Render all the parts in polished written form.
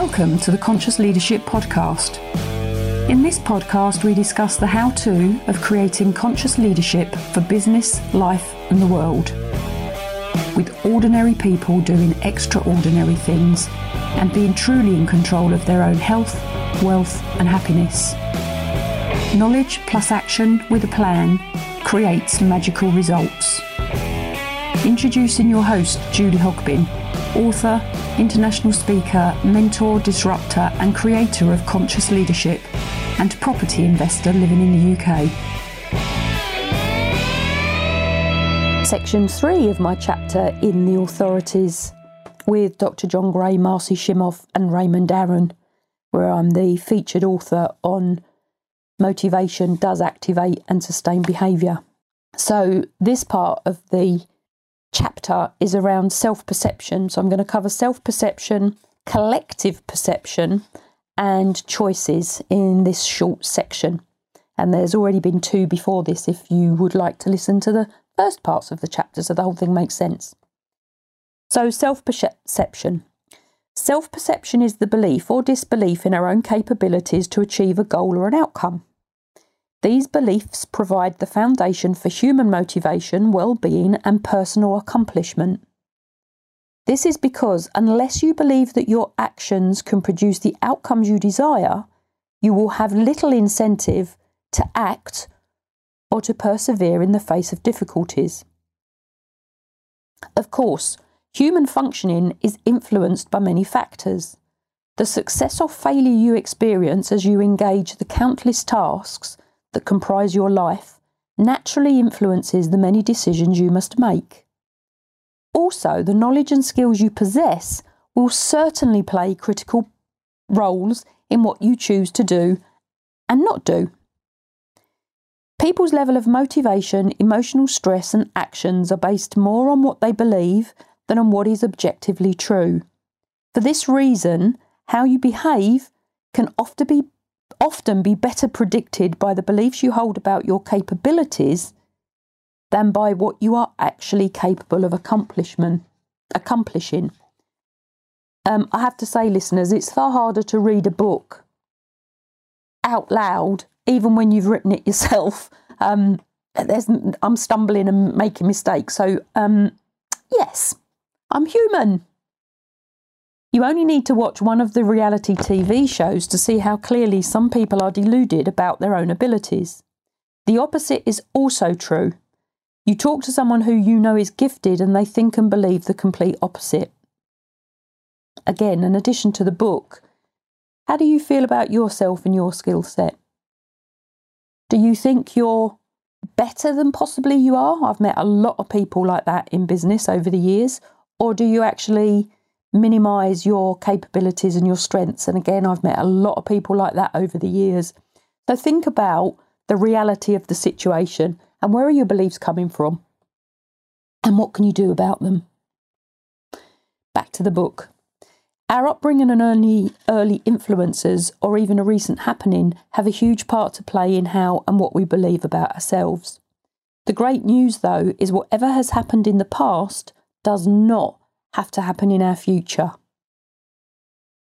Welcome to the Conscious Leadership Podcast. In this podcast, we discuss the how-to of creating conscious leadership for business, life, and the world, with ordinary people doing extraordinary things and being truly in control of their own health, wealth, and happiness. Knowledge plus action with a plan creates magical results. Introducing your host, Julie Hogbin, author, international speaker, mentor, disruptor, and creator of Conscious Leadership, and property investor living in the UK. Section 3 of my chapter, In the Authorities, with Dr. John Gray, Marcy Shimoff, and Raymond Aaron, where I'm the featured author on Motivation Does Activate and Sustain Behaviour. So this part of the chapter is around self-perception. So I'm going to cover self-perception, collective perception, and choices in this short section. And there's already been two before this if you would like to listen to the first parts of the chapter so the whole thing makes sense. So self-perception. Self-perception is the belief or disbelief in our own capabilities to achieve a goal or an outcome. These beliefs provide the foundation for human motivation, well-being, and personal accomplishment. This is because unless you believe that your actions can produce the outcomes you desire, you will have little incentive to act or to persevere in the face of difficulties. Of course, human functioning is influenced by many factors. The success or failure you experience as you engage the countless tasks that comprise your life naturally influences the many decisions you must make. Also, the knowledge and skills you possess will certainly play critical roles in what you choose to do and not do. People's level of motivation, emotional stress, and actions are based more on what they believe than on what is objectively true. For this reason, how you behave can often be better predicted by the beliefs you hold about your capabilities than by what you are actually capable of accomplishing. I have to say, listeners, it's far harder to read a book out loud, even when you've written it yourself. I'm stumbling and making mistakes. So, yes, I'm human. You only need to watch one of the reality TV shows to see how clearly some people are deluded about their own abilities. The opposite is also true. You talk to someone who you know is gifted and they think and believe the complete opposite. Again, in addition to the book, how do you feel about yourself and your skill set? Do you think you're better than possibly you are? I've met a lot of people like that in business over the years. Or do you actually minimize your capabilities and your strengths? And again, I've met a lot of people like that over the years. So think about the reality of the situation and where are your beliefs coming from and what can you do about them? Back to the book. Our upbringing and early influences, or even a recent happening, have a huge part to play in how and what we believe about ourselves. The great news, though, is whatever has happened in the past does not have to happen in our future.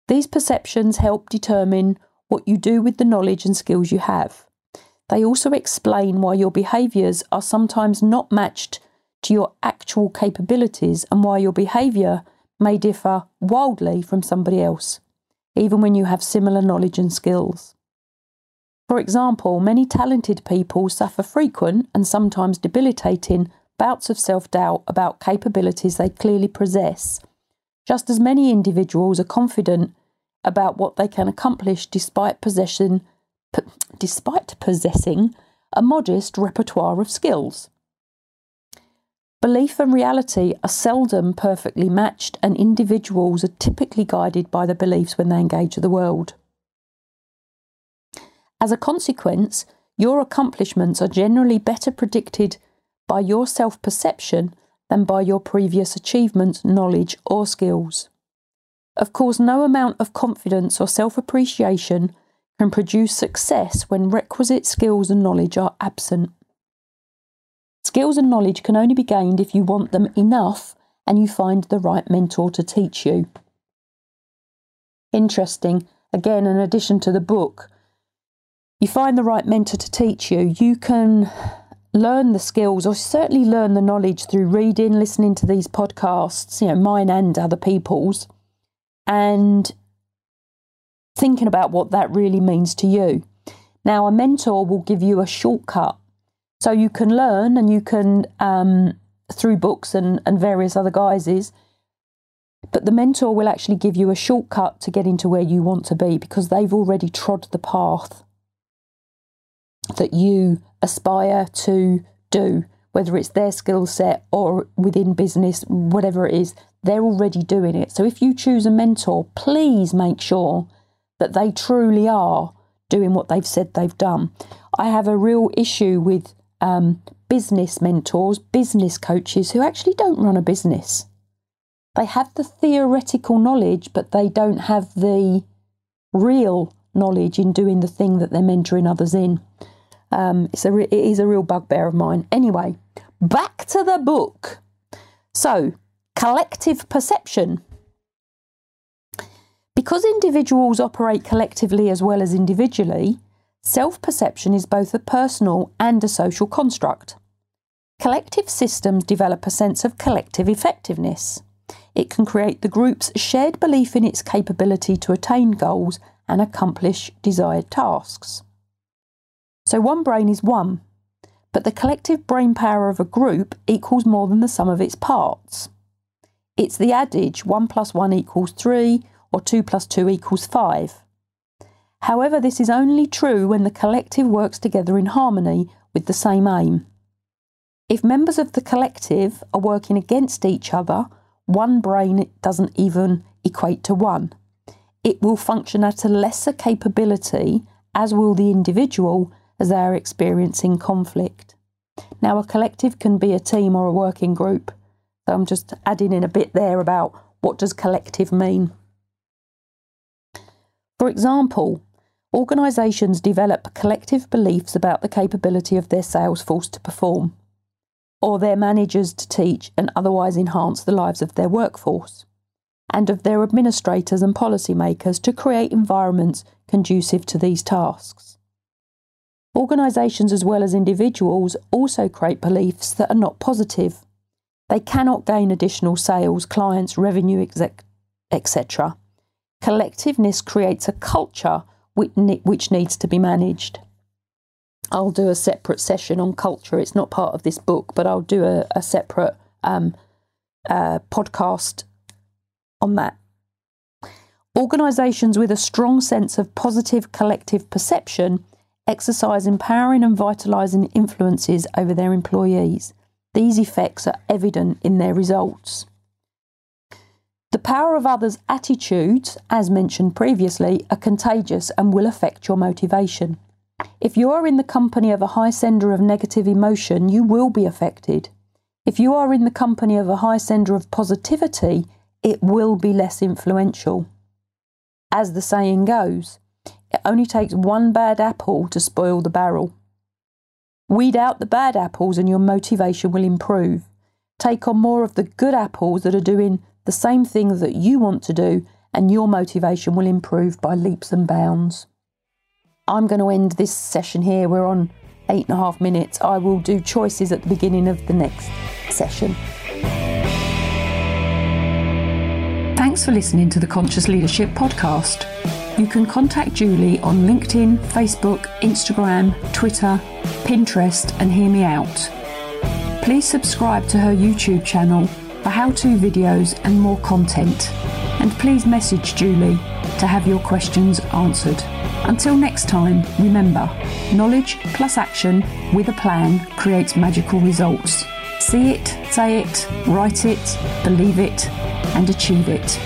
These perceptions help determine what you do with the knowledge and skills you have. They also explain why your behaviours are sometimes not matched to your actual capabilities and why your behaviour may differ wildly from somebody else, even when you have similar knowledge and skills. For example, many talented people suffer frequent and sometimes debilitating bouts of self-doubt about capabilities they clearly possess, just as many individuals are confident about what they can accomplish despite possessing a modest repertoire of skills. Belief and reality are seldom perfectly matched, and individuals are typically guided by the beliefs when they engage the world. As a consequence, your accomplishments are generally better predicted by your self-perception than by your previous achievements, knowledge or skills. Of course, no amount of confidence or self-appreciation can produce success when requisite skills and knowledge are absent. Skills and knowledge can only be gained if you want them enough and you find the right mentor to teach you. interesting, again, an addition to the book. You find the right mentor to teach you. You can learn the skills, or certainly learn the knowledge through reading, listening to these podcasts, you know, mine and other people's, and thinking about what that really means to you. Now, a mentor will give you a shortcut. So you can learn, and you can, through books and various other guises, but the mentor will actually give you a shortcut to get into where you want to be, because they've already trod the path that you aspire to do, whether it's their skill set or within business, whatever it is, they're already doing it. So if you choose a mentor, please make sure that they truly are doing what they've said they've done. I have a real issue with business mentors, business coaches who actually don't run a business. They have the theoretical knowledge, but they don't have the real knowledge in doing the thing that they're mentoring others in. It is a real bugbear of mine. Anyway, back to the book. So, collective perception. Because individuals operate collectively as well as individually, self-perception is both a personal and a social construct. Collective systems develop a sense of collective effectiveness. It can create the group's shared belief in its capability to attain goals and accomplish desired tasks. So one brain is one, but the collective brain power of a group equals more than the sum of its parts. It's the adage 1 + 1 = 3 or 2 + 2 = 5. However, this is only true when the collective works together in harmony with the same aim. If members of the collective are working against each other, one brain doesn't even equate to one. It will function at a lesser capability, as will the individual, as they are experiencing conflict. Now, a collective can be a team or a working group. So I'm just adding in a bit there about what does collective mean. For example, organisations develop collective beliefs about the capability of their sales force to perform, or their managers to teach and otherwise enhance the lives of their workforce, and of their administrators and policymakers to create environments conducive to these tasks. Organisations as well as individuals also create beliefs that are not positive. They cannot gain additional sales, clients, revenue, etc. Collectiveness creates a culture which needs to be managed. I'll do a separate session on culture. It's not part of this book, but I'll do a separate podcast on that. Organisations with a strong sense of positive collective perception exercise empowering and vitalising influences over their employees. These effects are evident in their results. The power of others' attitudes, as mentioned previously, are contagious and will affect your motivation. If you are in the company of a high sender of negative emotion, you will be affected. If you are in the company of a high sender of positivity, it will be less influential. As the saying goes, it only takes one bad apple to spoil the barrel. Weed out the bad apples and your motivation will improve. Take on more of the good apples that are doing the same thing that you want to do, and your motivation will improve by leaps and bounds. I'm going to end this session here. We're on 8.5 minutes. I will do choices at the beginning of the next session. Thanks for listening to the Conscious Leadership Podcast. You can contact Julie on LinkedIn, Facebook, Instagram, Twitter, Pinterest, and hear me out. Please subscribe to her YouTube channel for how-to videos and more content. And please message Julie to have your questions answered. Until next time, remember, knowledge plus action with a plan creates magical results. See it, say it, write it, believe it, and achieve it.